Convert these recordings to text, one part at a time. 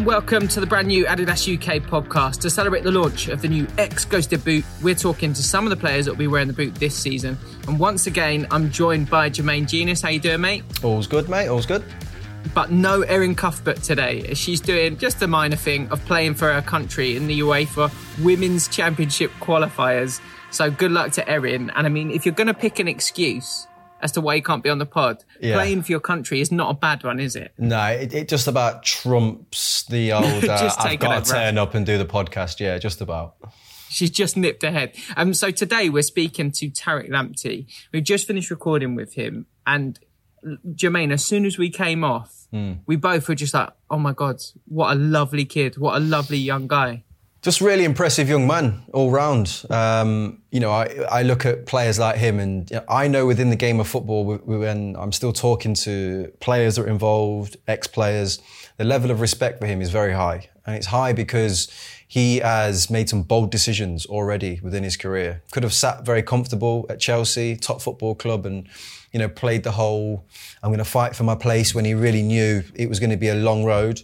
and welcome to the brand new Adidas UK podcast. To celebrate the launch of the new X Ghosted boot, we're talking to some of the players that will be wearing the boot this season. And once again, I'm joined by Jermaine Jenas. How you doing, mate? All's good, mate. All's good. But no Erin Cuthbert today. She's doing just a minor thing of playing for her country in the UEFA Women's Championship qualifiers. So good luck to Erin. And I mean, if you're going to pick an excuse as to why you can't be on the pod, playing for your country is not a bad one, is it? No, it just about trumps the old, I've got to turn up and do the podcast. Yeah, just about. She's just nipped ahead. So today we're speaking to Tariq Lamptey. We've just finished recording with him. And Jermaine, as soon as we came off, we both were just like, oh my God, what a lovely kid. What a lovely young guy. Just really impressive young man all round. I look at players like him, and I know within the game of football, when I'm still talking to players that are involved, ex-players, the level of respect for him is very high. And it's high because he has made some bold decisions already within his career. Could have sat very comfortable at Chelsea, top football club, and played the whole, I'm going to fight for my place, when he really knew it was going to be a long road.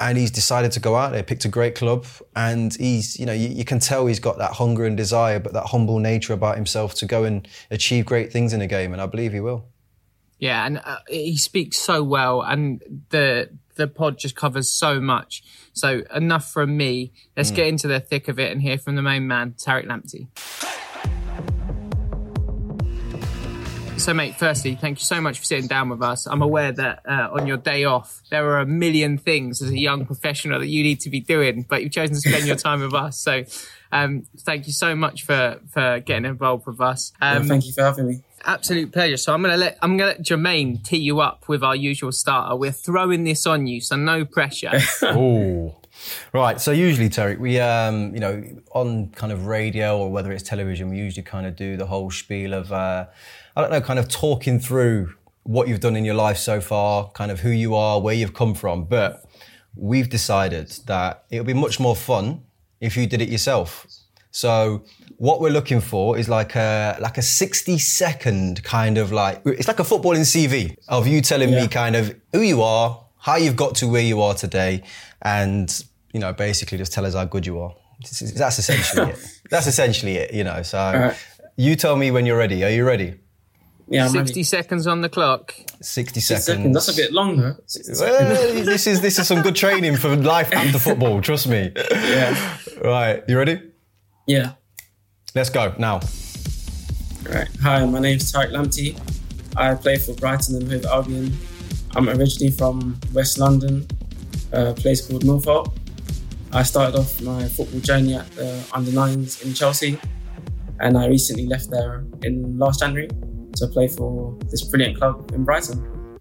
And he's decided to go out there, picked a great club, and he's, you can tell he's got that hunger and desire, but that humble nature about himself to go and achieve great things in a game, and I believe he will. Yeah, and he speaks so well, and the pod just covers so much. So enough from me. Let's get into the thick of it and hear from the main man, Tariq Lamptey. So, mate, firstly, thank you so much for sitting down with us. I'm aware that on your day off, there are a million things as a young professional that you need to be doing, but you've chosen to spend your time with us. So thank you so much for getting involved with us. Thank you for having me. Absolute pleasure. So I'm gonna let Jermaine tee you up with our usual starter. We're throwing this on you, so no pressure. Ooh. Right, so usually, Tariq, we, on kind of radio or whether it's television, we usually kind of do the whole spiel of, kind of talking through what you've done in your life so far, kind of who you are, where you've come from. But we've decided that it would be much more fun if you did it yourself. So what we're looking for is like a 60-second kind of like, it's like a footballing CV of you telling me kind of who you are, how you've got to where you are today, and, basically just tell us how good you are. That's essentially it. That's essentially it, So you tell me when you're ready. Are you ready? Yeah, 60 ready. Seconds on the clock. 60 seconds. That's a bit long, though. Well, this is some good training for life after football, trust me. Yeah. Right, you ready? Yeah. Let's go, now. Right. Hi, my name's Tariq Lamptey. I play for Brighton and Hove Albion. I'm originally from West London, a place called Northolt. I started off my football journey at the under-9s in Chelsea, and I recently left there in last January to play for this brilliant club in Brighton.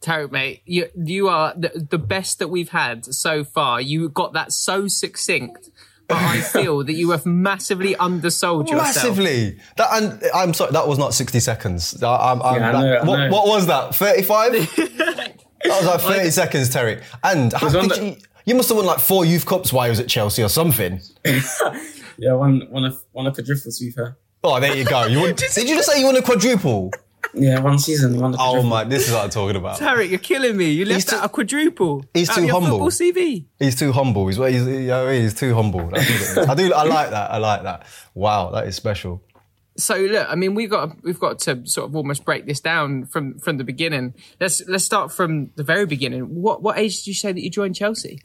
Tariq, mate, you are the best that we've had so far. You got that so succinct. But I feel that you have massively undersold yourself. Massively. That, and I'm sorry, that was not 60 seconds. What was that? 35? That was like 30 seconds, Terry. And you must have won like 4 youth cups while you was at Chelsea or something. Yeah, won a quadruple, to be fair. Oh, there you go. Did you just say you won a quadruple? Yeah, one season, one. Oh my, this is what I'm talking about. Tariq, you're killing me. You left out a quadruple. He's too humble. Football CV. He's too humble. He's too humble. I like that. Wow, that is special. So look, I mean, we've got to sort of almost break this down from the beginning. Let's start from the very beginning. What age did you say that you joined Chelsea?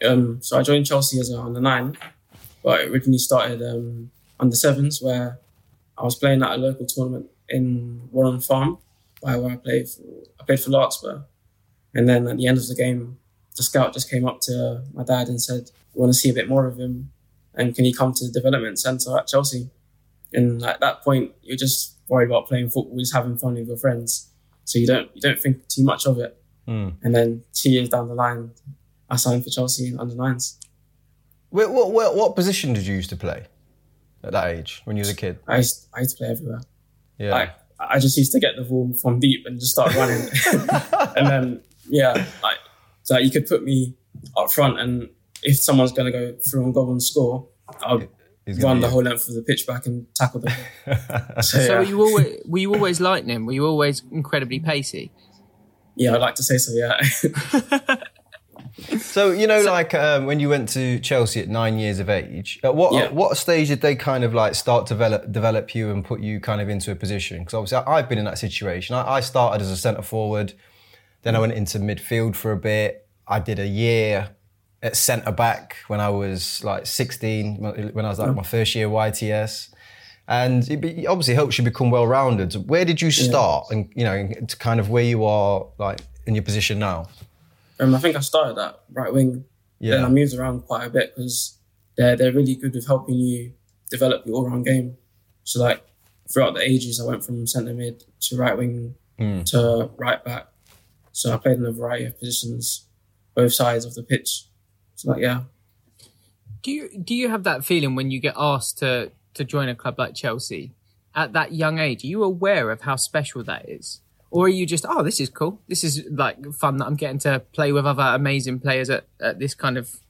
So I joined Chelsea as an under-9, but it originally started under-7s, where I was playing at a local tournament in Warren Farm, where I played for Larkspur. And then at the end of the game, the scout just came up to my dad and said, "We want to see a bit more of him, and can he come to the development centre at Chelsea?" And at that point, you're just worried about playing football, just having fun with your friends, so you don't think too much of it. And then 2 years down the line, I signed for Chelsea in under-9s. What position did you used to play at that age when you was a kid? I used to play everywhere. Yeah. I just used to get the ball from deep and just start running. And then, so you could put me up front, and if someone's going to go through and go and score, I'll run the whole length of the pitch back and tackle them. Were you always lightning? Were you always incredibly pacey? Yeah, I'd like to say so, yeah. So, you know, when you went to Chelsea at 9 years of age, at what stage did they kind of like start to develop you and put you kind of into a position? Because obviously I've been in that situation. I started as a centre forward, then I went into midfield for a bit. I did a year at centre back when I was like 16, when I was like my first year YTS. And it obviously helps you become well-rounded. So where did you start and, you know, to kind of where you are like in your position now? I think I started at right wing. Yeah. Then I moved around quite a bit because they're really good with helping you develop your all-round game. So like throughout the ages, I went from centre mid to right wing to right back. So I played in a variety of positions, both sides of the pitch. So like, yeah. Do you have that feeling when you get asked to join a club like Chelsea at that young age? Are you aware of how special that is? Or are you just, oh, this is cool. This is like fun that I'm getting to play with other amazing players at this kind of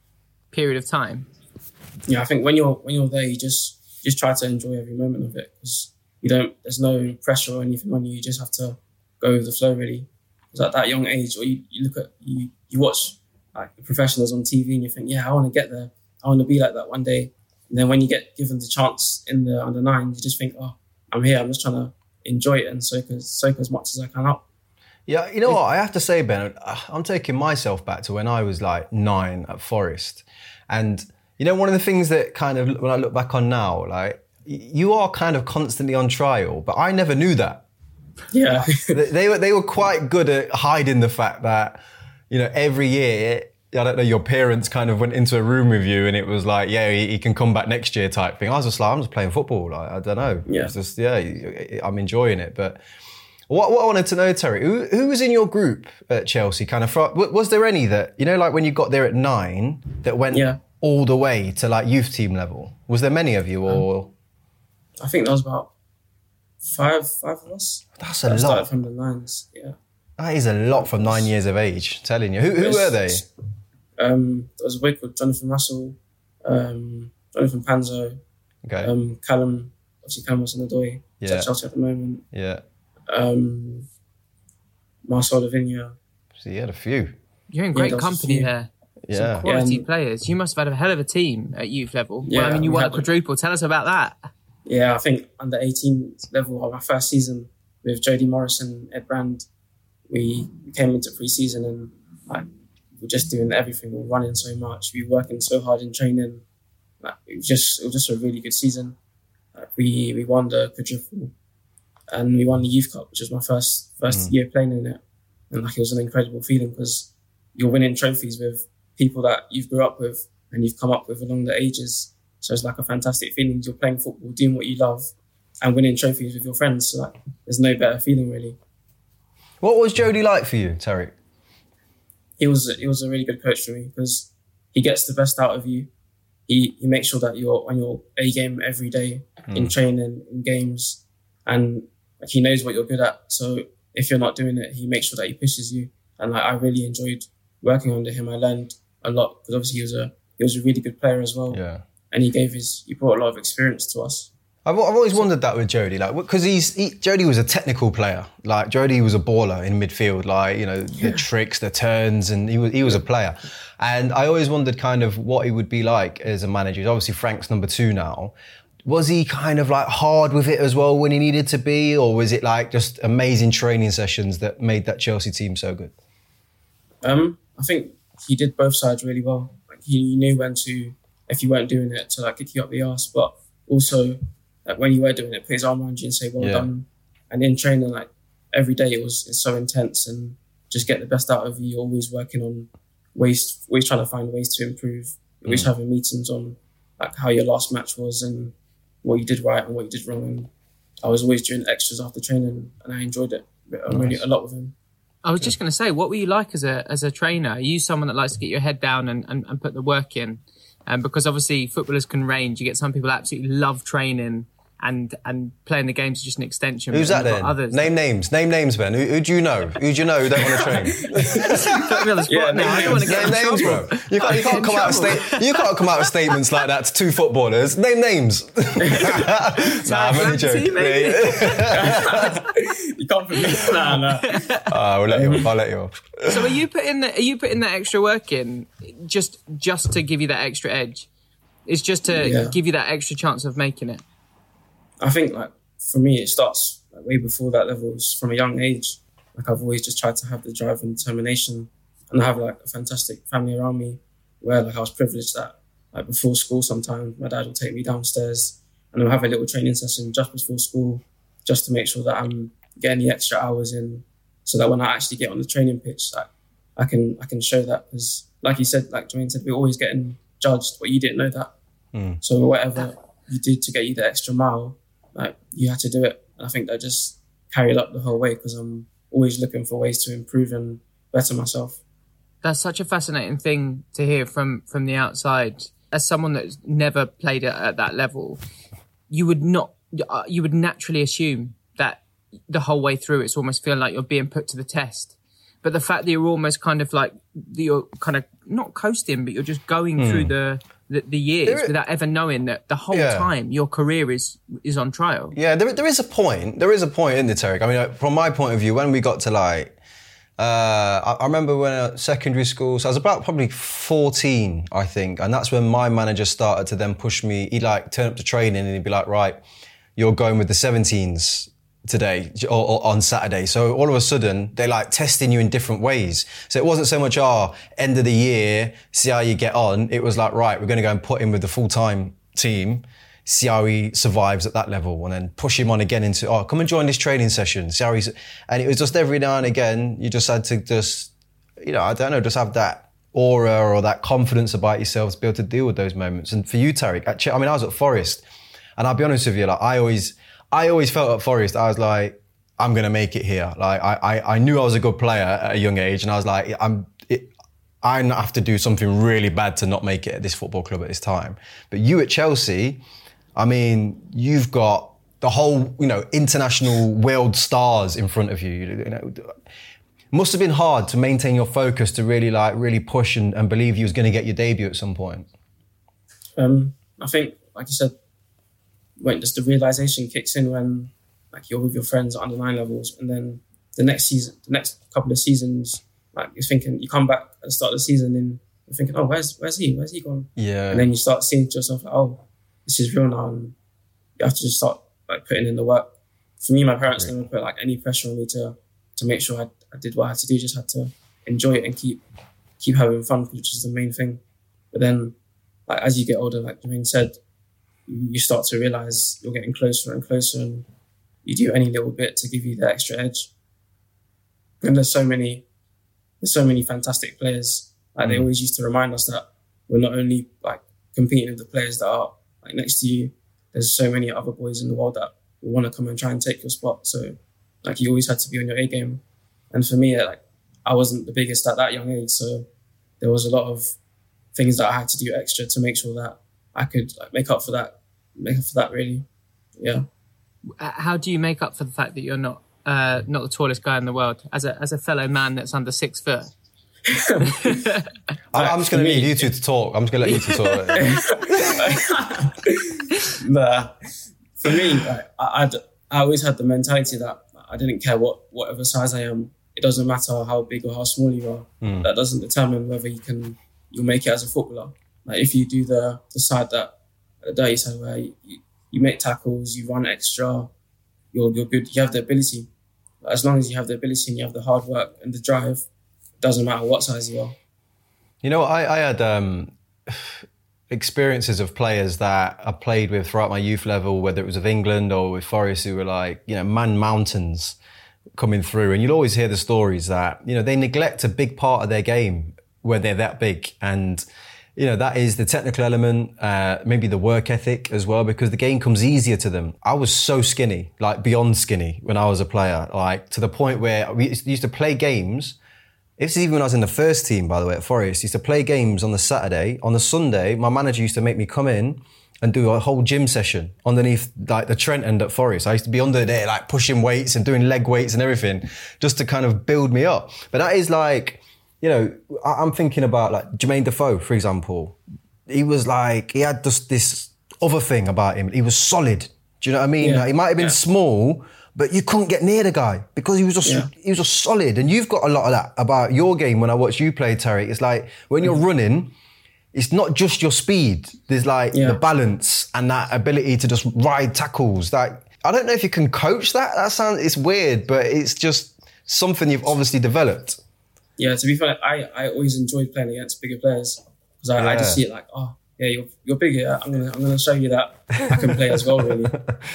period of time. Yeah, I think when you're there, you just try to enjoy every moment of it because there's no pressure or anything on you. You just have to go with the flow, really. Because at that young age, or you watch like the professionals on TV and you think, yeah, I want to get there. I want to be like that one day. And then when you get given the chance in the under-9, you just think, oh, I'm here. I'm just trying to enjoy it and soak as much as I can up. Yeah, you know what? I have to say, Ben, I'm taking myself back to when I was like 9 at Forest. And, you know, one of the things that kind of, when I look back on now, like, you are kind of constantly on trial, but I never knew that. Yeah. They were quite good at hiding the fact that, you know, every year, I don't know, your parents kind of went into a room with you and it was like, yeah, he can come back next year type thing. I was just like, I'm just playing football. Like, I don't know. Yeah. It's just, yeah, I'm enjoying it. But what I wanted to know, Terry, who was in your group at Chelsea? Kind of, was there any that, you know, like when you got there at 9 that went all the way to like youth team level? Was there many of you or? I think there was about five of us. That's a lot. Started from the nines, yeah. That is a lot from 9 years of age, I'm telling you. Who were they? There was a boy called Jonathan Russell, Jonathan Panzo, okay. Callum, obviously Callum was in the doy, he's at Chelsea at the moment. Yeah. Marcel Lavinia. So you had a few. You're in great company there. Yeah. Some quality players. You must have had a hell of a team at youth level. Yeah, well, I mean, you won a quadruple. Tell us about that. Yeah, I think under 18 level, my first season with Jody Morrison, Ed Brand, we came into pre-season and like, we're just doing everything. We're running so much. We're working so hard in training. Like, it was just a really good season. Like, we won the quadruple, and we won the Youth Cup, which was my first year playing in it. And like it was an incredible feeling because you're winning trophies with people that you've grew up with and you've come up with along the ages. So it's like a fantastic feeling. You're playing football, doing what you love, and winning trophies with your friends. So like there's no better feeling really. What was Jody like for you, Tariq? He was a really good coach for me because he gets the best out of you. He makes sure that you're on your A game every day in training, in games, and like, he knows what you're good at. So if you're not doing it, he makes sure that he pushes you. And like, I really enjoyed working under him. I learned a lot because obviously he was a really good player as well. Yeah. And he brought a lot of experience to us. I've always wondered that with Jody, like, because Jody was a technical player. Like, Jody was a baller in midfield, like, you know, the tricks, the turns, and he was a player. And I always wondered kind of what he would be like as a manager. He's obviously Frank's number 2 now. Was he kind of like hard with it as well when he needed to be, or was it like just amazing training sessions that made that Chelsea team so good? I think he did both sides really well. Like, he knew when to, if you weren't doing it, to like kick you up the arse, but also, like when you were doing it, put his arm around you and say, well done. And in training, like every day it's so intense and just get the best out of you, always working on ways, always trying to find ways to improve, always having meetings on like how your last match was and what you did right and what you did wrong. And I was always doing extras after training and I enjoyed it really a lot with him. I was just going to say, what were you like as a trainer? Are you someone that likes to get your head down and put the work in? Because obviously footballers can range. You get some people that absolutely love training and playing the games is just an extension. Who's that then? Others. Name names, Ben. Who do you know? Who do you know you don't want to train? Put me on the spot. I don't want to get names, trouble. Bro. You can't come out with statements like that to two footballers. Name names. Nah, I'm only joking. You can't put me. Nah. I'll let you off. So are you putting that extra work in just to give you that extra edge? It's just to give you that extra chance of making it. I think, for me, it starts way before that level. It's from a young age. I've always just tried to have the drive and determination. And I have, a fantastic family around me where, I was privileged that, before school sometimes, my dad will take me downstairs and we'll have a little training session just before school just to make sure that I'm getting the extra hours in so that when I actually get on the training pitch, I can show that. Because, like you said, like Jermaine said, we're always getting judged, but you didn't know that. Mm. So whatever you did to get you the extra mile, you had to do it. And I think that just carried up the whole way because I'm always looking for ways to improve and better myself. That's such a fascinating thing to hear from the outside. As someone that's never played at that level, you would naturally assume that the whole way through it's almost feeling like you're being put to the test. But the fact that you're almost kind of you're kind of not coasting, but you're just going through the years without ever knowing that the whole time your career is on trial. Yeah, there is a point in the Tariq. I mean, from my point of view, when we got to I remember when at secondary school, so I was about probably 14, I think, and that's when my manager started to then push me. He'd turn up to training and he'd be like, right, you're going with the 17s today or on Saturday. So all of a sudden, they're testing you in different ways. So it wasn't so much, end of the year, see how you get on. It was right, we're going to go and put him with the full-time team, see how he survives at that level, and then push him on again into, come and join this training session. See how he's... And it was just every now and again, you just had to just have that aura or that confidence about yourself to be able to deal with those moments. And for you, Tariq, actually, I mean, I was at Forest, and I'll be honest with you, I always felt at Forest, I was I'm going to make it here. I knew I was a good player at a young age, and I was I have to do something really bad to not make it at this football club at this time. But you at Chelsea, I mean, you've got the whole, international world stars in front of you. Must have been hard to maintain your focus to really push and believe you was going to get your debut at some point. I think, like you said, when just the realisation kicks in when you're with your friends at under-9 levels, and then the next couple of seasons, you're thinking, you come back at the start of the season and you're thinking, where's he gone? Yeah. And then you start seeing to yourself, this is real now, and you have to just start putting in the work. For me, my parents never put any pressure on me to make sure I did what I had to do. Just had to enjoy it and keep having fun, which is the main thing. But then as you get older, like Jermaine said, you start to realise you're getting closer and closer, and you do any little bit to give you the extra edge. And there's so many fantastic players. They always used to remind us that we're not only competing with the players that are next to you. There's so many other boys in the world that will want to come and try and take your spot. So you always had to be on your A game. And for me, I wasn't the biggest at that young age, so there was a lot of things that I had to do extra to make sure that I could make up for that really. Yeah. How do you make up for the fact that you're not the tallest guy in the world as a fellow man that's under 6 foot? I'm just going to need you two to talk. I'm just going to let you two talk. Nah. For me, I always had the mentality that I didn't care whatever size I am. It doesn't matter how big or how small you are. That doesn't determine whether you'll make it as a footballer. If you do the side that, the dirty side where you make tackles, you run extra, you're good, you have the ability. As long as you have the ability and you have the hard work and the drive, it doesn't matter what size you are. I had experiences of players that I played with throughout my youth level, whether it was with England or with Forest, who were man mountains coming through. And you'll always hear the stories that, they neglect a big part of their game where they're that big. And that is the technical element, maybe the work ethic as well, because the game comes easier to them. I was so skinny, beyond skinny when I was a player, to the point where we used to play games. It's even when I was in the first team, by the way, at Forest, used to play games on the Saturday. On the Sunday, my manager used to make me come in and do a whole gym session underneath like the Trent end at Forest. I used to be under there like pushing weights and doing leg weights and everything just to kind of build me up. But that is like, you know, I'm thinking about like Jermaine Defoe, for example. He was like, he had just this other thing about him. He was solid. Do you know what I mean? Yeah. Like, he might have been small, but you couldn't get near the guy because he was just he was just solid. And you've got a lot of that about your game when I watch you play, Tariq. It's like when you're running, it's not just your speed. There's like the balance and that ability to just ride tackles. Like, I don't know if you can coach that. That sounds, it's weird, but it's just something you've obviously developed. Yeah, to be fair, I always enjoyed playing against bigger players because I just see it like, oh, yeah, you're bigger. I'm gonna show you that I can play as well, really.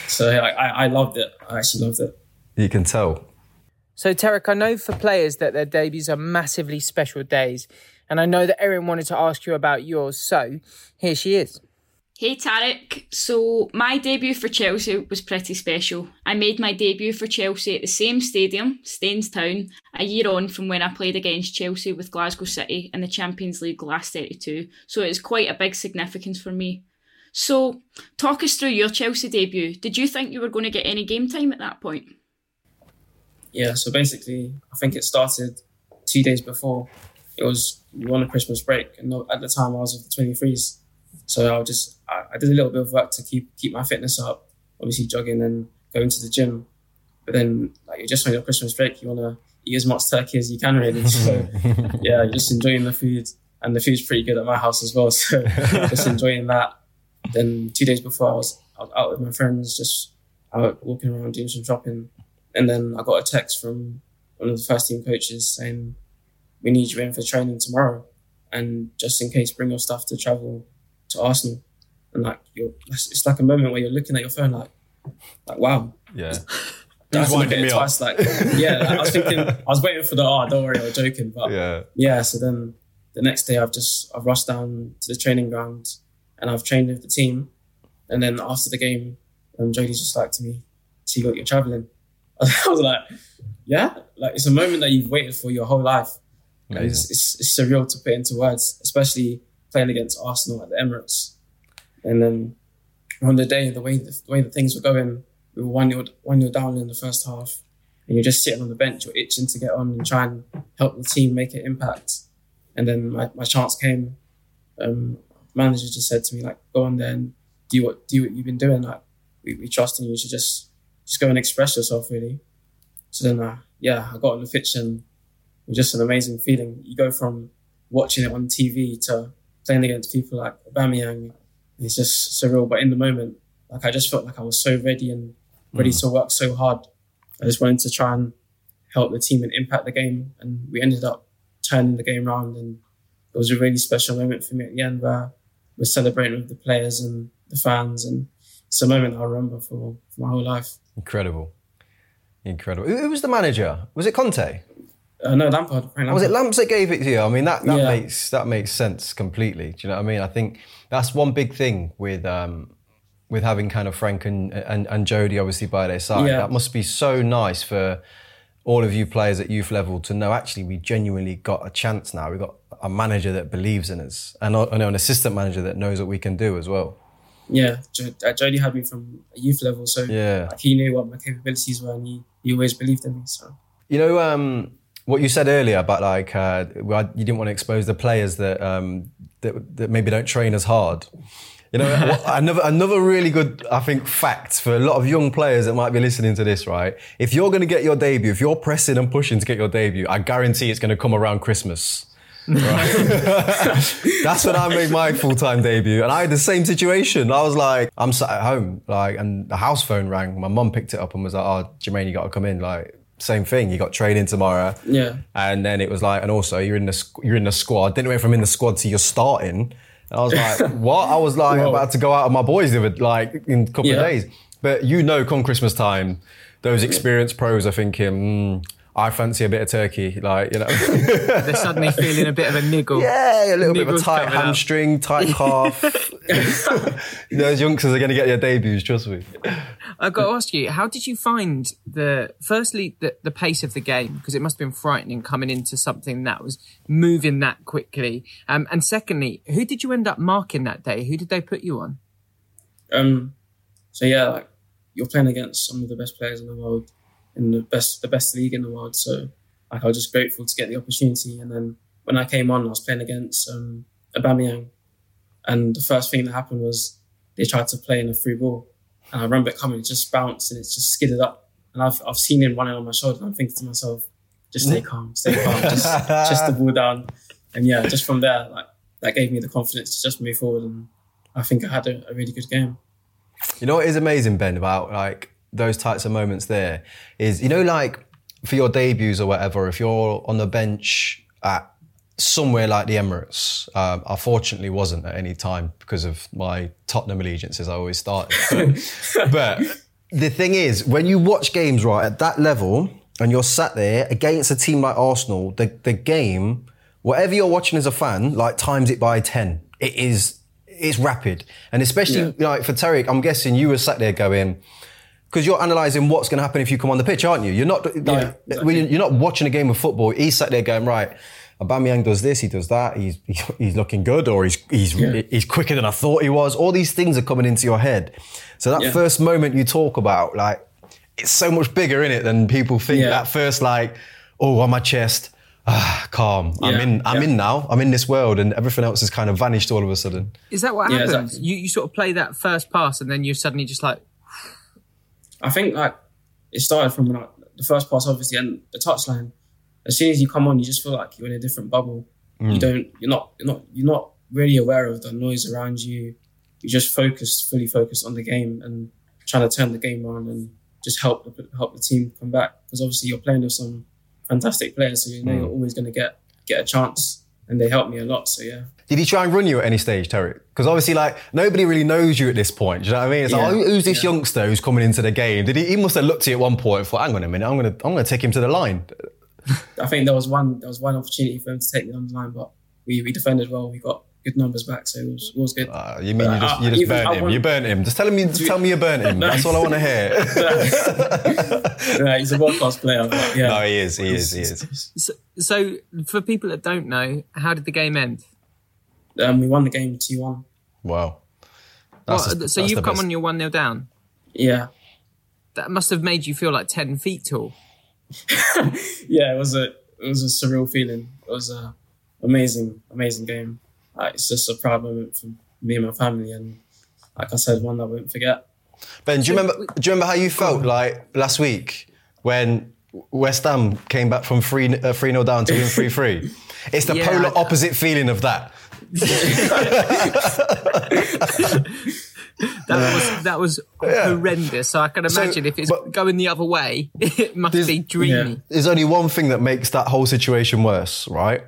So yeah, I loved it. I actually loved it. You can tell. So Tariq, I know for players that their debuts are massively special days, and I know that Erin wanted to ask you about yours. So here she is. Hey Tariq. So my debut for Chelsea was pretty special. I made my debut for Chelsea at the same stadium, Staines Town, a year on from when I played against Chelsea with Glasgow City in the Champions League last 32. So it's quite a big significance for me. So talk us through your Chelsea debut. Did you think you were going to get any game time at that point? Yeah, so basically I think it started 2 days before. It was, we were on a Christmas break and at the time I was with the 23s. So I did a little bit of work to keep my fitness up, obviously jogging and going to the gym. But then like, you're just on your Christmas break, you want to eat as much turkey as you can really. So yeah, you're just enjoying the food, and the food's pretty good at my house as well. So just enjoying that. Then 2 days before I was out with my friends, just out walking around doing some shopping. And then I got a text from one of the first team coaches saying, we need you in for training tomorrow. And just in case, bring your stuff to travel to Arsenal. And like, it's like a moment where you're looking at your phone like wow, yeah, that's a bit twice. Like, yeah, like, I was thinking, I was waiting for the don't worry, I was joking, but yeah. So then the next day, I've rushed down to the training ground and I've trained with the team. And then after the game, Jody's just like to me, "See, look, you're traveling." I was like, yeah, like it's a moment that you've waited for your whole life. Like, it's surreal to put into words, especially playing against Arsenal at the Emirates. And then on the day, the way that things were going, we were 1-0 down in the first half, and you're just sitting on the bench, you're itching to get on and try and help the team make an impact. And then my chance came. Manager just said to me, like, go on there and do what you've been doing. Like, we trust in you, should just go and express yourself, really. So then, I got on the pitch, and it was just an amazing feeling. You go from watching it on TV to playing against people like Aubameyang. It's just surreal, but in the moment, like, I just felt like I was so ready to work so hard. I just wanted to try and help the team and impact the game, and we ended up turning the game around. And it was a really special moment for me at the end where we're celebrating with the players and the fans, and it's a moment I'll remember for my whole life. Incredible. Who was the manager? Was it Conte? No, Lampard. Was it Lamps that gave it to you? I mean, that makes sense completely. Do you know what I mean? I think that's one big thing with having kind of Frank and Jody obviously by their side. Yeah. That must be so nice for all of you players at youth level to know, actually, we genuinely got a chance now. We've got a manager that believes in us and an assistant manager that knows what we can do as well. Yeah, Jody had me from a youth level, so like, he knew what my capabilities were, and he always believed in me. So you know, what you said earlier about like you didn't want to expose the players that maybe don't train as hard. You know, another really good, I think, fact for a lot of young players that might be listening to this, right? If you're going to get your debut, if you're pressing and pushing to get your debut, I guarantee it's going to come around Christmas. Right? That's when I made my full-time debut, and I had the same situation. I was like, I'm sat at home, like, and the house phone rang. My mum picked it up and was like, "Oh, Jermaine, you got to come in." Like, same thing. You got training tomorrow. Yeah. And then it was like, and also you're in the squad. Then it went from in the squad to you're starting. And I was like, what? I was like, whoa, about to go out with my boys in a couple of days. But you know, come Christmas time, those experienced pros are thinking, I fancy a bit of turkey. Like, you know. They're suddenly feeling a bit of a niggle. Yeah, a little bit of a tight hamstring, tight calf. Those youngsters are going to get their debuts, trust me. I've got to ask you, how did you find the pace of the game? Because it must have been frightening coming into something that was moving that quickly. And secondly, who did you end up marking that day? Who did they put you on? So yeah, like you're playing against some of the best players in the world, in the best league in the world. So like I was just grateful to get the opportunity. And then when I came on, I was playing against Aubameyang, and the first thing that happened was they tried to play in a free ball, and I remember it coming, it just bounced and it just skidded up. And I've seen him running on my shoulder, and I'm thinking to myself, just stay calm, just the ball down. And yeah, just from there, like that gave me the confidence to just move forward, and I think I had a really good game. You know what is amazing, Ben, about like those types of moments there is, you know, like for your debuts or whatever, if you're on the bench at somewhere like the Emirates, I fortunately wasn't at any time because of my Tottenham allegiances. I always started. But the thing is, when you watch games right at that level and you're sat there against a team like Arsenal, the game, whatever you're watching as a fan, like times it by 10. It's rapid. And especially like for Tariq, I'm guessing you were sat there going, because you're analysing what's going to happen if you come on the pitch, aren't you? You're not you're not watching a game of football. He's sat there going, right, Aubameyang does this, he does that, he's looking good, or he's quicker than I thought he was. All these things are coming into your head. So that first moment you talk about, like, it's so much bigger, innit, than people think. That first, like, oh, on my chest, calm. I'm in now. I'm in this world, and everything else has kind of vanished all of a sudden. Is that what happens? Exactly. You sort of play that first pass, and then you're suddenly just like... I think, like, it started from like the first pass, obviously, and the touchline. As soon as you come on, you just feel like you're in a different bubble. You're not really aware of the noise around you. You're just fully focused on the game and trying to turn the game around and just help the team come back, because obviously you're playing with some fantastic players, so you know you're always going to get a chance, and they helped me a lot. So yeah. Did he try and run you at any stage, Tariq? Because obviously, like, nobody really knows you at this point. Do you know what I mean? It's like, who's this youngster who's coming into the game? Did he must have looked at you at one point and thought, hang on a minute, I'm going to take him to the line. I think there was one opportunity for him to take me on the line, but we defended well. We got good numbers back, so it was good. You mean you just burnt him? You burnt him. Just tell me you burnt him. That's all I want to hear. He's a world-class player. But yeah. No, he is. So, for people that don't know, how did the game end? We won the game 2-1. Wow. So you've come on your 1-0 down? Yeah. That must have made you feel like 10 feet tall. Yeah, it was a surreal feeling. It was an amazing game. It's just a proud moment for me and my family, and like I said, one that I won't forget. Ben, do you remember how you felt like last week when West Ham came back from 3-0 down to win 3-3? It's the polar opposite feeling of that. That was horrendous. So I can imagine if it's going the other way, it must be dreamy. Yeah. There's only one thing that makes that whole situation worse, right?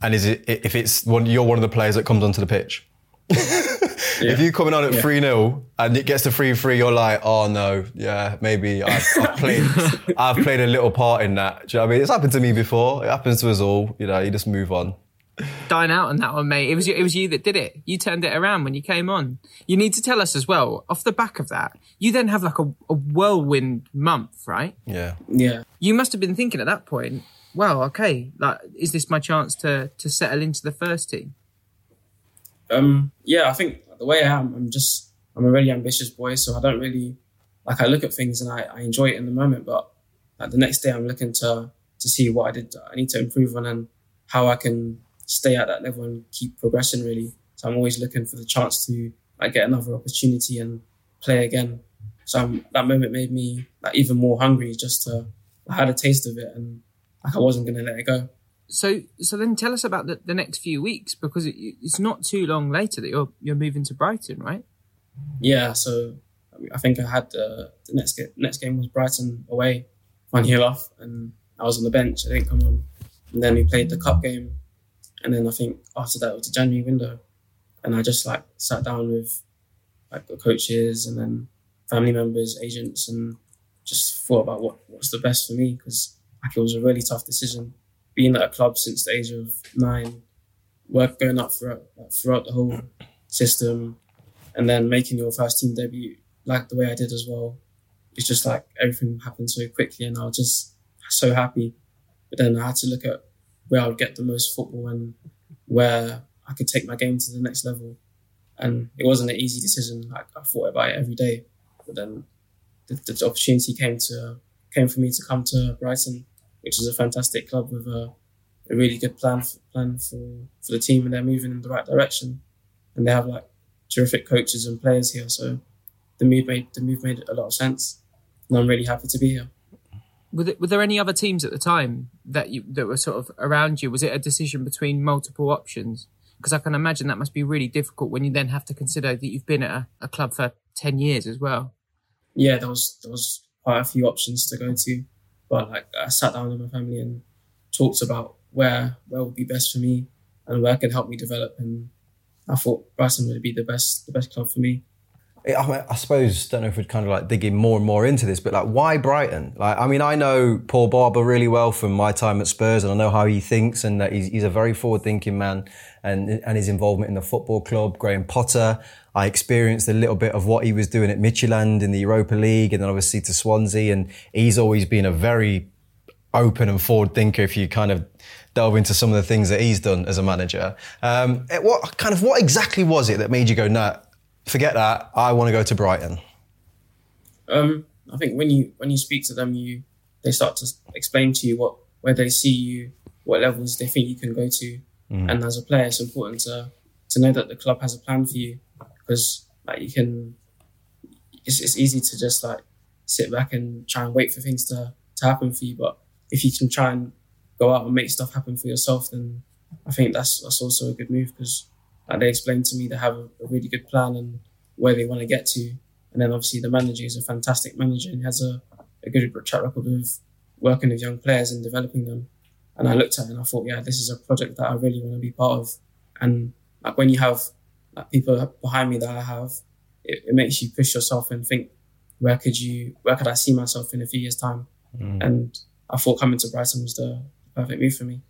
And is it if it's you're one of the players that comes onto the pitch? If you're coming on at 3-0 and it gets to 3-3, you're like, oh no, yeah, maybe I've played a little part in that. Do you know what I mean? It's happened to me before. It happens to us all. You know, you just move on. Dine out on that one, mate. It was you that did it. You turned it around when you came on. You need to tell us as well, off the back of that, you then have like a whirlwind month, right? Yeah. Yeah. You must have been thinking at that point, wow, okay, like, is this my chance to settle into the first team? Yeah, I think the way I am, I'm a really ambitious boy, so I don't really, like, I look at things and I enjoy it in the moment, but like, the next day I'm looking to see what I did, I need to improve on, and how I can stay at that level and keep progressing, really. So I'm always looking for the chance to like get another opportunity and play again. So that moment made me like even more hungry, just to I had a taste of it, and like I wasn't going to let it go. So then tell us about the next few weeks, because it's not too long later that you're moving to Brighton, right? Yeah, so I think I had the next game was Brighton away, one heel off, and I was on the bench, I didn't come on. And then we played the cup game. And then I think after that, it was the January window. And I just like sat down with like the coaches and then family members, agents, and just thought about what's the best for me, because like, it was a really tough decision. Being at a club since the age of 9, going up throughout the whole system, and then making your first team debut like the way I did as well. It's just like everything happened so quickly, and I was just so happy. But then I had to look at where I would get the most football and where I could take my game to the next level. And it wasn't an easy decision. I thought about it every day. But then the opportunity came for me to come to Brighton, which is a fantastic club with a really good plan for the team, and they're moving in the right direction. And they have like terrific coaches and players here, so the move made a lot of sense, and I'm really happy to be here. Were there any other teams at the time that were sort of around you? Was it a decision between multiple options? Because I can imagine that must be really difficult when you then have to consider that you've been at a club for 10 years as well. Yeah, there was quite a few options to go to, but like I sat down with my family and talked about where would be best for me and where could help me develop, and I thought Brighton would be the best club for me. I suppose, don't know if we'd kind of like dig in more and more into this, but like, why Brighton? Like, I mean, I know Paul Barber really well from my time at Spurs, and I know how he thinks, and that he's a very forward-thinking man, and his involvement in the football club, Graham Potter. I experienced a little bit of what he was doing at Midtjylland in the Europa League, and then obviously to Swansea, and he's always been a very open and forward thinker if you kind of delve into some of the things that he's done as a manager. What exactly was it that made you go, nah, forget that, I want to go to Brighton? I think when you speak to them, they start to explain to you where they see you, what levels they think you can go to. Mm. And as a player, it's important to know that the club has a plan for you, because like you can, it's easy to just like sit back and try and wait for things to happen for you, but if you can try and go out and make stuff happen for yourself, then I think that's also a good move, because like they explained to me they have a really good plan and where they want to get to. And then obviously the manager is a fantastic manager and has a good track record of working with young players and developing them. And I looked at it and I thought, yeah, this is a project that I really want to be part of. And like when you have like people behind me that I have, it makes you push yourself and think, where could I see myself in a few years' time? Mm. And I thought coming to Brighton was the perfect move for me.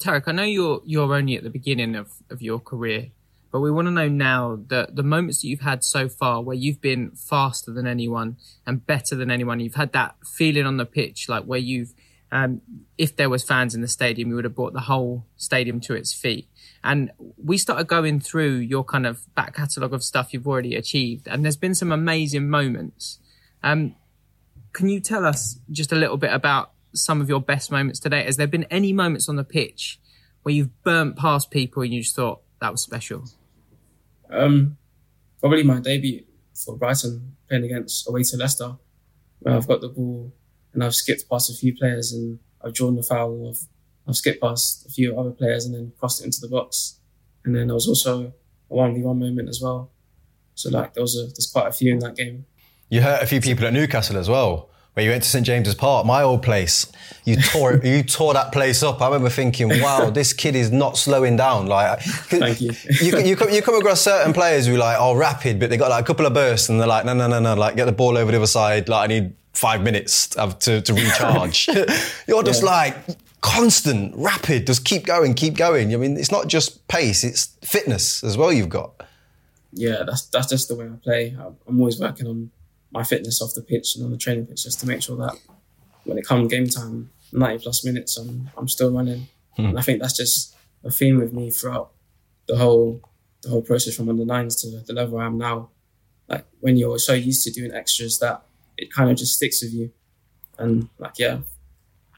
Tariq, I know you're only at the beginning of your career, but we want to know now the moments that you've had so far where you've been faster than anyone and better than anyone. You've had that feeling on the pitch, like where you've, if there was fans in the stadium, you would have brought the whole stadium to its feet. And we started going through your kind of back catalogue of stuff you've already achieved, and there's been some amazing moments. Can you tell us just a little bit about some of your best moments today? Has there been any moments on the pitch where you've burnt past people and you just thought that was special? Probably my debut for Brighton, playing against away to Leicester, where I've got the ball and I've skipped past a few players and I've drawn the foul. I've skipped past a few other players and then crossed it into the box. And then there was also a 1v1 moment as well. So like there's quite a few in that game. You hurt a few people at Newcastle as well, where you went to St James's Park, my old place. You tore that place up. I remember thinking, wow, this kid is not slowing down. Like, thank you. you come across certain players who like are rapid, but they got like a couple of bursts, and they're like, no, like get the ball over the other side. Like I need 5 minutes to recharge. You're just like constant, rapid, just keep going. I mean, it's not just pace; it's fitness as well. You've got. Yeah, that's just the way I play. I'm always working on my fitness off the pitch and on the training pitch, just to make sure that when it comes game time, 90 plus minutes, I'm still running. Mm. And I think that's just a theme with me throughout the whole process from under nines to the level I am now. Like when you're so used to doing extras that it kind of just sticks with you. And like, yeah.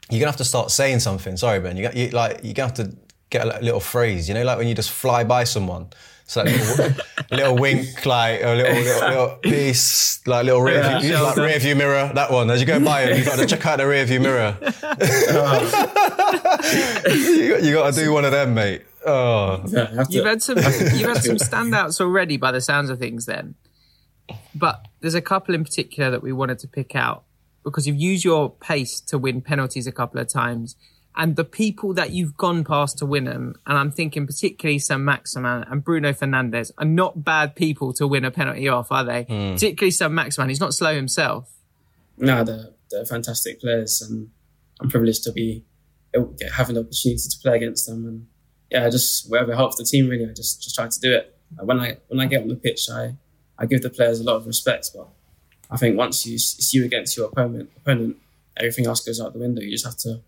You're gonna have to start saying something. Sorry, Ben, you're gonna have to get a little phrase, you know, like when you just fly by someone. It's like a little wink, like a little piece, like a little rear view mirror, that one. As you go by it, you've got to check out the rear view mirror. you got to do one of them, mate. Oh. Yeah, you've had some standouts already by the sounds of things then. But there's a couple in particular that we wanted to pick out, because you've used your pace to win penalties a couple of times, and the people that you've gone past to win them, and I'm thinking particularly Sam Maximan and Bruno Fernandes, are not bad people to win a penalty off, are they? Mm. Particularly Sam Maximan, he's not slow himself. No, they're fantastic players, and I'm privileged to be having the opportunity to play against them. And yeah, just whatever helps the team really, I just try to do it. And when I get on the pitch, I give the players a lot of respect, but I think once it's you against your opponent, everything else goes out the window. You just have to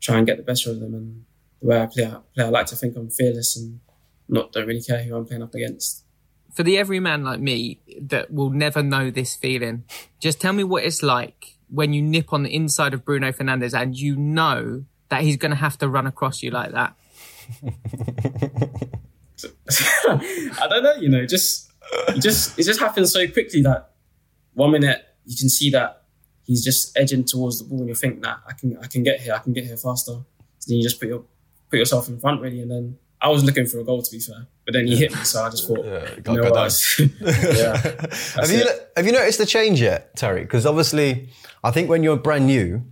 try and get the best out of them, and the way I play, I like to think I'm fearless and don't really care who I'm playing up against. for the everyman like me that will never know this feeling, just tell me what it's like when you nip on the inside of Bruno Fernandes and you know that he's going to have to run across you like that. I don't know, you know, it just happens so quickly that 1 minute you can see that he's just edging towards the ball and you think that I can get here faster. So then you just put yourself in front really, and then I was looking for a goal, to be fair, but then he hit me, so I just thought, Have you noticed the change yet, Tariq? Because obviously, I think when you're brand new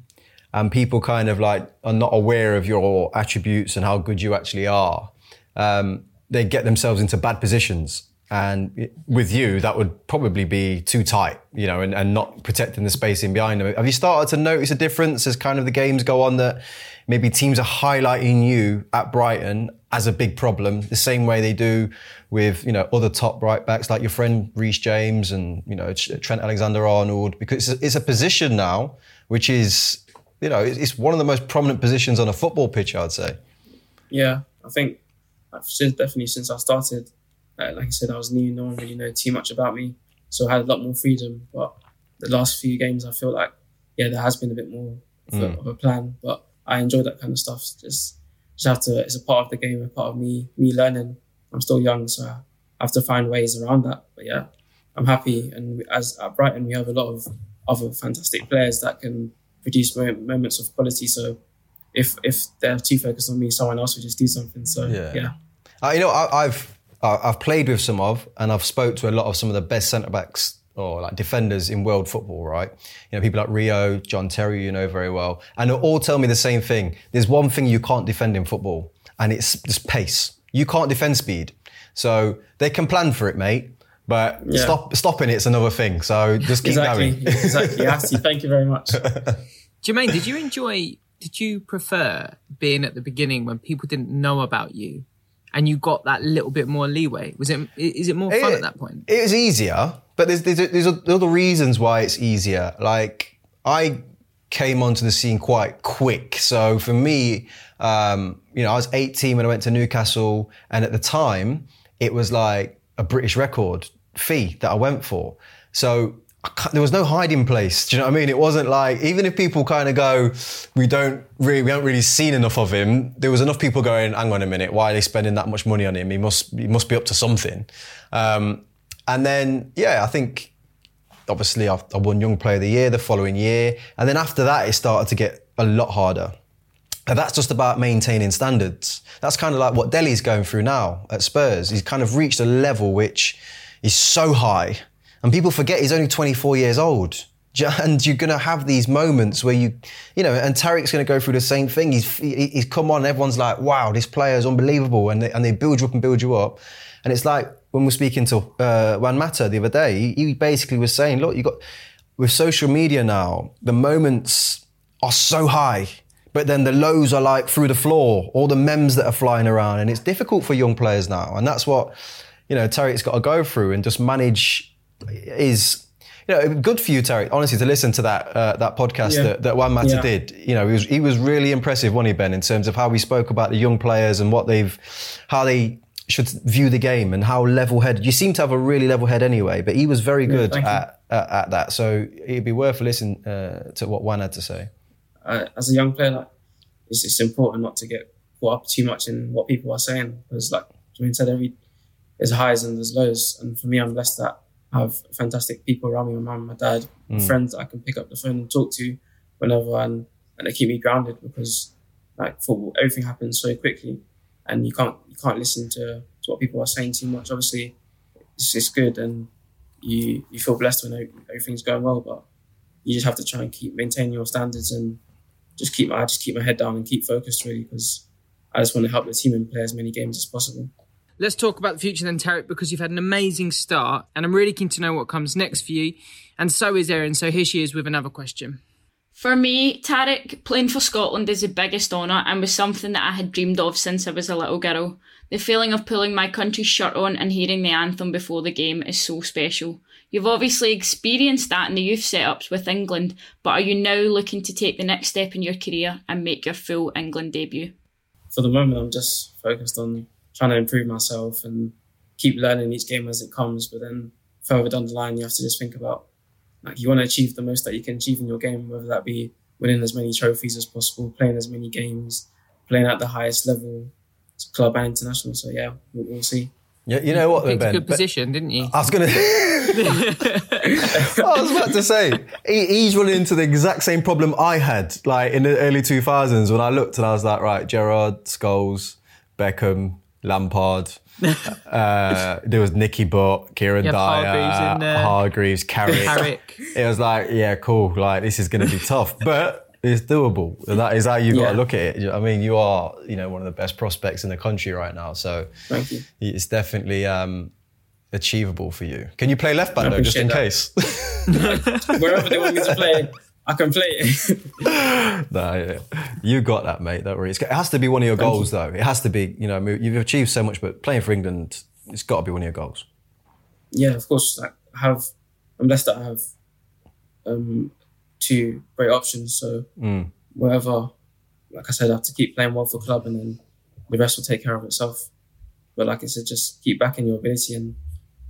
and people kind of like are not aware of your attributes and how good you actually are, they get themselves into bad positions. And with you, that would probably be too tight, you know, and not protecting the space in behind them. Have you started to notice a difference as kind of the games go on that maybe teams are highlighting you at Brighton as a big problem, the same way they do with, you know, other top right backs like your friend Reece James and, you know, Trent Alexander-Arnold? Because it's a position now which is, you know, it's one of the most prominent positions on a football pitch, I'd say. Yeah, I think definitely since I started. Like I said, I was new, no one really knew too much about me, so I had a lot more freedom. But the last few games, I feel like, there has been a bit more of a plan. But I enjoy that kind of stuff. Just have to. It's a part of the game, a part of me learning. I'm still young, so I have to find ways around that. But yeah, I'm happy. And as at Brighton, we have a lot of other fantastic players that can produce moments of quality. So if they're too focused on me, someone else will just do something. So yeah. I've played with some of, and I've spoke to a lot of some of the best centre-backs or like defenders in world football, right? You know, people like Rio, John Terry, you know very well. And they'll all tell me the same thing. There's one thing you can't defend in football, and it's just pace. You can't defend speed. So they can plan for it, mate, but stopping it's another thing. So just keep going. Exactly. Asty, thank you very much. Jermaine, did you prefer being at the beginning when people didn't know about you? And you got that little bit more leeway. Is it more fun at that point? It was easier, but there's other reasons why it's easier. Like, I came onto the scene quite quick. So for me, I was 18 when I went to Newcastle, and at the time, it was like a British record fee that I went for. So there was no hiding place. Do you know what I mean? It wasn't like, even if people kind of go, we haven't really seen enough of him. There was enough people going, hang on a minute, why are they spending that much money on him? He must be up to something. I think obviously I won Young Player of the Year the following year, and then after that it started to get a lot harder. And that's just about maintaining standards. That's kind of like what Dele's going through now at Spurs. He's kind of reached a level which is so high. And people forget he's only 24 years old. And you're going to have these moments where and Tariq's going to go through the same thing. He's come on, and everyone's like, wow, this player is unbelievable. And they build you up. And it's like when we're speaking to Juan Mata the other day, he basically was saying, look, with social media now, the moments are so high, but then the lows are like through the floor, all the memes that are flying around. And it's difficult for young players now. And that's what, Tariq's got to go through and just manage. Is, good for you, Tariq, honestly, to listen to that podcast that Juan Mata did. He was really impressive, wasn't he, Ben, in terms of how we spoke about the young players and how they should view the game and how level-headed. You seem to have a really level head anyway, but he was very good at that. So it'd be worth listening to what Juan had to say. As a young player, it's important not to get caught up too much in what people are saying, because like Jermaine said, there's highs and there's lows. And for me, I'm blessed that I have fantastic people around me, my mum, my dad, friends that I can pick up the phone and talk to whenever, and they keep me grounded, because like football, everything happens so quickly and you can't listen to what people are saying too much. Obviously, it's good and you feel blessed when everything's going well, but you just have to try and maintain your standards and just keep my head down and keep focused really, because I just want to help the team and play as many games as possible. Let's talk about the future then, Tariq, because you've had an amazing start and I'm really keen to know what comes next for you. And so is Erin, so here she is with another question. For me, Tariq, playing for Scotland is the biggest honour and was something that I had dreamed of since I was a little girl. The feeling of pulling my country's shirt on and hearing the anthem before the game is so special. You've obviously experienced that in the youth setups with England, but are you now looking to take the next step in your career and make your full England debut? For the moment, I'm just focused on trying to improve myself and keep learning each game as it comes. But then further down the line, you have to just think about, like, you want to achieve the most that you can achieve in your game, whether that be winning as many trophies as possible, playing as many games, playing at the highest level, club and international. So yeah, we'll see. Yeah, you know what, Ben? You picked a good position, didn't you? I was going to. I was about to say he's running into the exact same problem I had, like in the early 2000s when I looked and I was like, right, Gerrard, Scholes, Beckham, Lampard. There was Nicky Butt, Kieran Dyer, Hargreaves, Carrick. It was like, yeah, cool. Like, this is going to be tough, but it's doable. And that is how you've got to look at it. I mean, you are, you know, one of the best prospects in the country right now. So thank you. It's definitely achievable for you. Can you play left back though, just in case? Wherever they want me to play, I can play it. You got that, mate. Don't worry. It has to be one of your goals, though. It has to be, you know, you've achieved so much, but playing for England, it's got to be one of your goals. Yeah, of course. I'm blessed that I have two great options. So wherever, like I said, I have to keep playing well for club, and then the rest will take care of itself. But like I said, just keep backing your ability, and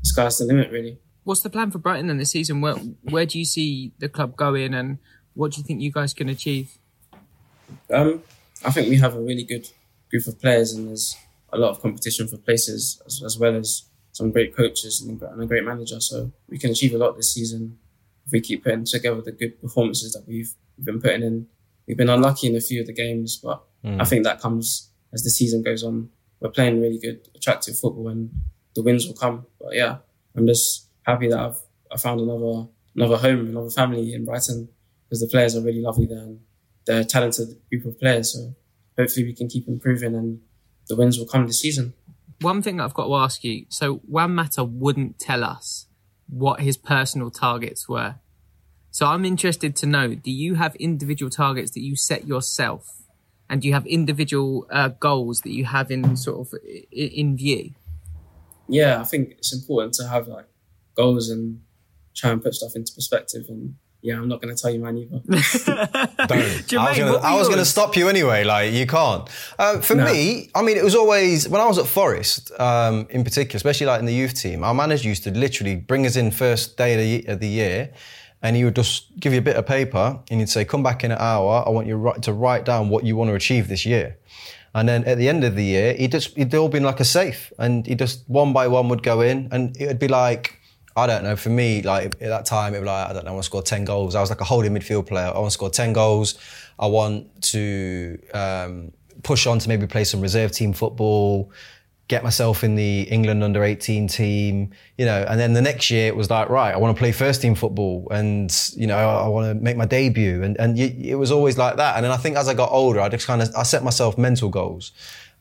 the sky's the limit, really. What's the plan for Brighton then this season? Where do you see the club going, and what do you think you guys can achieve? I think we have a really good group of players, and there's a lot of competition for places, as well as some great coaches and a great manager. So we can achieve a lot this season if we keep putting together the good performances that we've been putting in. We've been unlucky in a few of the games, but I think that comes as the season goes on. We're playing really good, attractive football, and the wins will come. But yeah, I'm just happy that I found another home, another family in Brighton, because the players are really lovely there, and they're a talented group of players. So hopefully we can keep improving, and the wins will come this season. One thing that I've got to ask you, so Juan Mata wouldn't tell us what his personal targets were. So I'm interested to know, do you have individual targets that you set yourself, and do you have individual goals that you have in sort of in view? Yeah, I think it's important to have like goals and try and put stuff into perspective. And yeah, I'm not going to tell you mine either. I was going to stop you anyway. Like, you can't. For me, I mean, it was always, when I was at Forest, in particular, especially like in the youth team, our manager used to literally bring us in first day of the year, and he would just give you a bit of paper, and he'd say, come back in an hour. I want you to write down what you want to achieve this year. And then at the end of the year, it'd all been like a safe, and he just one by one would go in, and it would be like, I don't know, for me, like at that time, it was like, I don't know, I want to score 10 goals. I was like a holding midfield player. I want to score 10 goals. I want to push on to maybe play some reserve team football, get myself in the England under 18 team, you know. And then the next year it was like, right, I want to play first team football, and, you know, I want to make my debut. And it was always like that. And then I think as I got older, I just kind of, I set myself mental goals.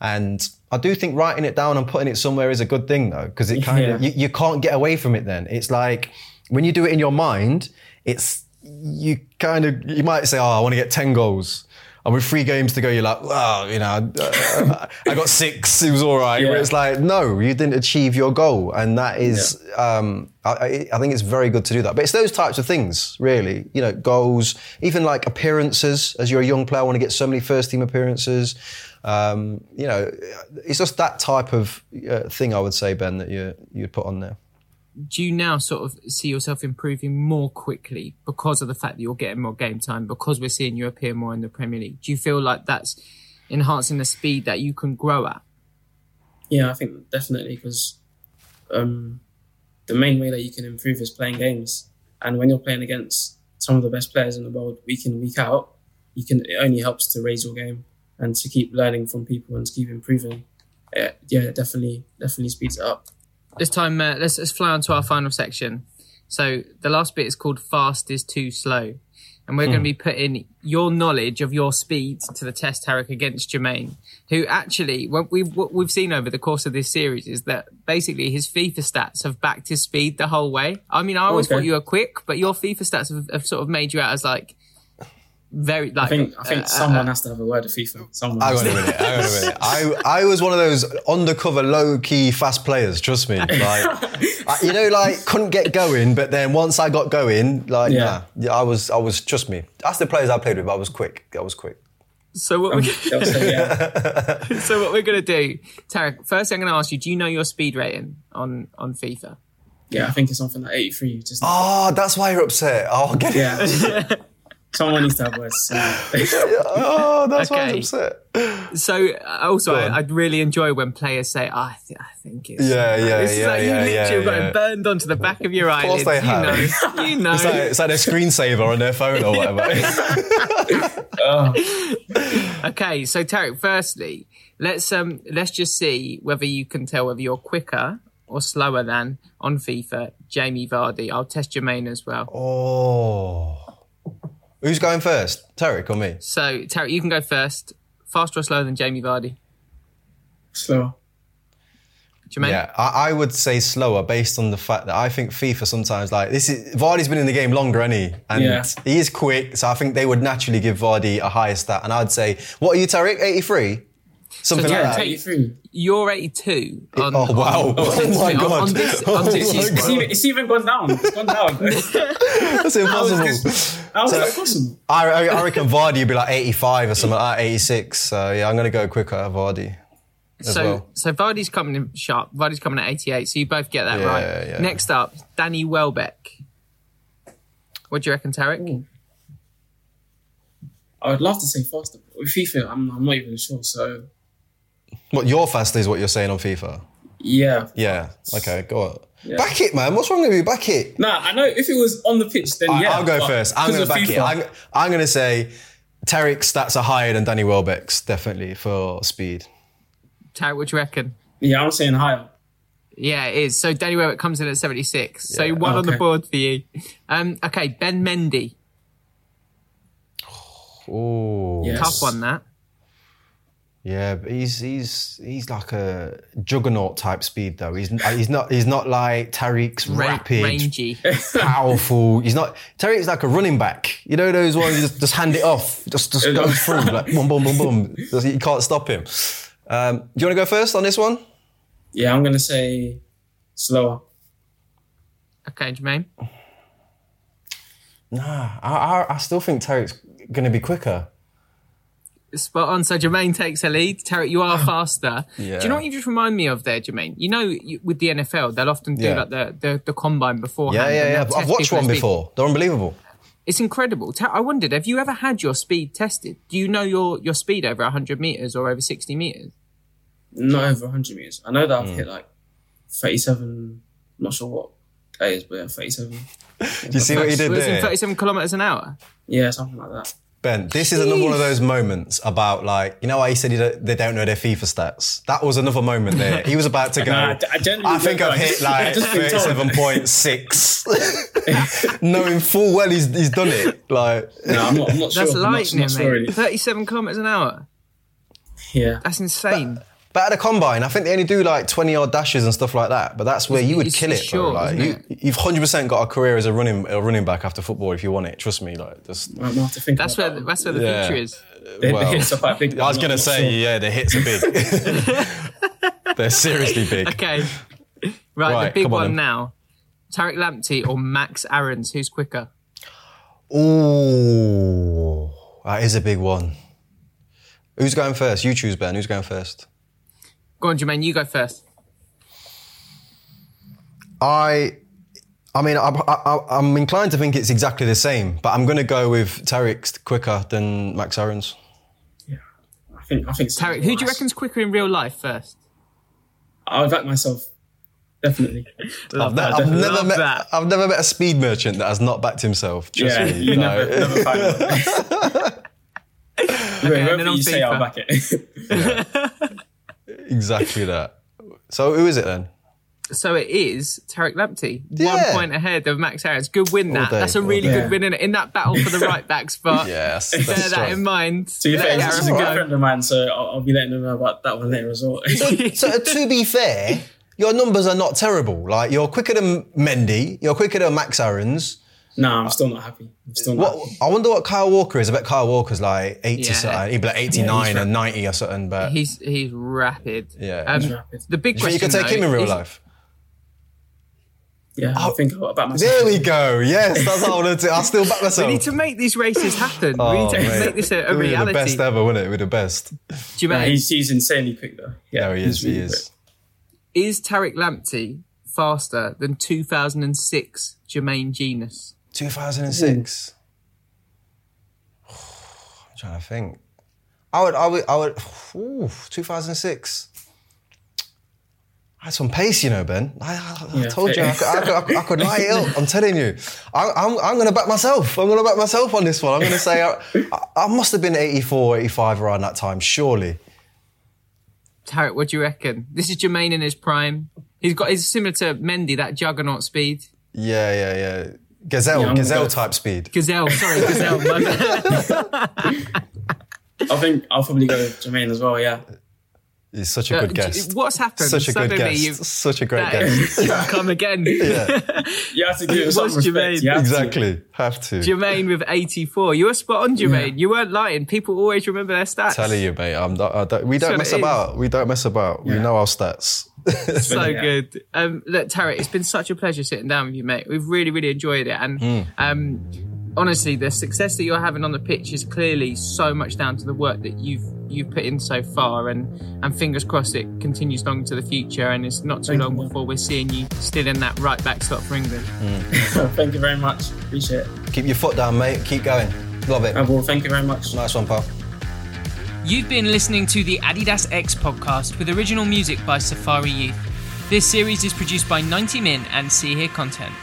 And I do think writing it down and putting it somewhere is a good thing, though, because it kind of, you can't get away from it then. It's like, when you do it in your mind, it's, you kind of, you might say, oh, I want to get 10 goals. And with 3 games to go, you're like, wow, you know, I got 6, it was all right. Yeah. But it's like, no, you didn't achieve your goal. And that is, I think it's very good to do that. But it's those types of things, really, you know, goals, even like appearances. As you're a young player, I want to get so many first team appearances. You know, it's just that type of thing, I would say, Ben, that you'd put on there. Do you now sort of see yourself improving more quickly because of the fact that you're getting more game time, because we're seeing you appear more in the Premier League? Do you feel like that's enhancing the speed that you can grow at? Yeah, I think definitely, because the main way that you can improve is playing games. And when you're playing against some of the best players in the world week in, week out, it only helps to raise your game and to keep learning from people and to keep improving. Yeah, definitely speeds it up. This time, let's fly on to our final section. So the last bit is called Fast is Too Slow. And we're going to be putting your knowledge of your speed to the test, Tariq, against Jermaine, who actually, what we've seen over the course of this series is that basically his FIFA stats have backed his speed the whole way. I mean, I always thought you were quick, but your FIFA stats have sort of made you out as like, very, like, I think someone has to have a word of FIFA. I got a minute. I was one of those undercover, low-key, fast players. Trust me. Like, you know, like, couldn't get going, but then once I got going, like, yeah, I was. Trust me. That's the players I played with. I was quick. So what, so what we're going to do, Tariq, firstly I'm going to ask you, do you know your speed rating on FIFA? Yeah, I think it's something like 83. Just that's why you're upset. Oh, get it. Someone needs to have words. That's okay. Why I'm upset. So, also, I'd really enjoy when players say, I think it's... You've literally got it burned onto the back of your eyelids. Of course they have. You know. It's like their screensaver on their phone or whatever. Okay, so Tariq, firstly, let's just see whether you can tell whether you're quicker or slower than, on FIFA, Jamie Vardy. I'll test Jermaine as well. Oh... Who's going first, Tariq or me? So, Tariq, you can go first. Faster or slower than Jamie Vardy? Slower. Jermaine? Yeah, I would say slower based on the fact that I think FIFA sometimes, like, Vardy's been in the game longer, hasn't he? And he is quick, so I think they would naturally give Vardy a higher stat. And I'd say, what are you, Tariq? 83? Something so, like that. 83. You're 82. Wow. Oh my God. It's even gone down. It's gone down. That's impossible. How is that possible? I reckon Vardy would be like 85 or something like that, 86. So, yeah, I'm going to go quicker at Vardy. So Vardy's coming in sharp. Vardy's coming at 88. So you both get that right. Yeah. Next up, Danny Welbeck. What do you reckon, Tariq? Ooh. I would love to say faster, but with FIFA, I'm not even sure, so... What, your faster is what you're saying on FIFA? Yeah, okay, go on. Yeah. Back it, man. What's wrong with you? Back it. Nah, I know if it was on the pitch, then I'll go first. I'm going to back FIFA. I'm going to say Tariq's stats are higher than Danny Welbeck's, definitely, for speed. Tariq, what do you reckon? Yeah, I'm saying higher. Yeah, it is. So Danny Welbeck comes in at 76. Yeah. So one on the board for you. Okay, Ben Mendy. Oh, yes. Tough one, that. Yeah, but he's like a juggernaut type speed though. He's not like Tariq's rapid, rangy, powerful. Tariq's like a running back. You know those ones you just hand it off, just goes through like boom, boom, boom, boom. You can't stop him. Do you want to go first on this one? Yeah, I'm going to say slower. Okay, Jermaine. Nah, I still think Tariq's going to be quicker. Spot on. So Jermaine takes a lead. Tariq, you are faster. Yeah. Do you know what you just remind me of there, Jermaine? You know, with the NFL, they'll often do like the combine beforehand. Yeah. I've watched one before. They're unbelievable. It's incredible. I wondered, have you ever had your speed tested? Do you know your speed over 100 metres or over 60 metres? Not over 100 metres. I know that I've hit like 37, I'm not sure what that is, but yeah, 37. Do you see what he did there? It was in 37 kilometres an hour. Yeah, something like that. Ben, this is another one of those moments about like, you know why he said they don't know their FIFA stats? That was another moment there. He was about to go, I think I've hit like 37.6. Knowing full well he's done it. Like, no, I'm not sure. That's lightning, mate. Sure, really. 37 kilometres an hour. Yeah. That's insane. But at a combine, I think they only do like 20-yard dashes and stuff like that. But that's where you would kill it. Sure, like, you've 100% got a career as a running back after football if you want it. Trust me. Like, that's where the future is. The hits are quite big. I was going to say, the hits are big. They're seriously big. Okay. Right, the big one now. Tariq Lamptey or Max Aarons, who's quicker? Ooh, that is a big one. Who's going first? You choose, Ben. Who's going first? Go on, Jermaine, you go first. I'm inclined to think it's exactly the same, but I'm going to go with Tariq's quicker than Max Aarons. Yeah, I think so. Tariq, who do you reckon's quicker in real life first? I would back myself, definitely. I've never met a speed merchant that has not backed himself. Trust me. You know. never find one. Okay, wherever you say, I'll back it. Exactly that. So who is it then? So it is Tariq Lamptey. Yeah. 1 point ahead of Max Aarons. Good win that. That's a really good win in that battle for the right backs. But bear that in mind. To be fair, he's a good friend of mine, so I'll be letting him know about that one later as well. So to be fair, your numbers are not terrible. Like, you're quicker than Mendy. You're quicker than Max Aarons. No, I'm still not happy. I wonder what Kyle Walker is. I bet Kyle Walker's like 80 something. He'd be like 89 or 90 or something. But he's rapid. Yeah, he's rapid. The big question, you could take him in real life. Yeah, I think about myself. There we go. Yes, that's what I wanted to. I'll still back myself. We need to make these races happen. We need to make this a reality. We're the best ever, wouldn't it? We're the best. He's insanely quick, though. Yeah, no, he is. He is. Is Tariq Lamptey faster than 2006 Jermaine Jenas? 2006. I'm trying to think. I would. 2006. I had some pace, you know, Ben. I told you, I could light it up. I'm telling you, I'm going to back myself. I'm going to back myself on this one. I'm going to say I must have been 84, 85 around that time, surely. Tariq, what do you reckon? This is Jermaine in his prime. He's similar to Mendy, that juggernaut speed. Yeah. Gazelle type speed. Gazelle. I think I'll probably go with Jermaine as well. Yeah. He's such a good guest. What's happened? Such a great guest. Come again. Yeah. You have to give it some respect. Exactly. Have to. Jermaine with 84. You were spot on, Jermaine. Yeah. You weren't lying. People always remember their stats. I'm telling you, mate. We don't mess about. Yeah. We know our stats. So good. Look, Tariq, it's been such a pleasure sitting down with you, mate. We've really, really enjoyed it. And honestly, the success that you're having on the pitch is clearly so much down to the work that you've put in so far, and fingers crossed it continues long into the future, and it's not too long before we're seeing you still in that right back slot for England. Thank you very much. Appreciate it. Keep your foot down, mate. Keep going. Love it. I will. Thank you very much. Nice one, pal. You've been listening to the Adidas X podcast with original music by Safari Youth. This series is produced by 90min and See Here Content.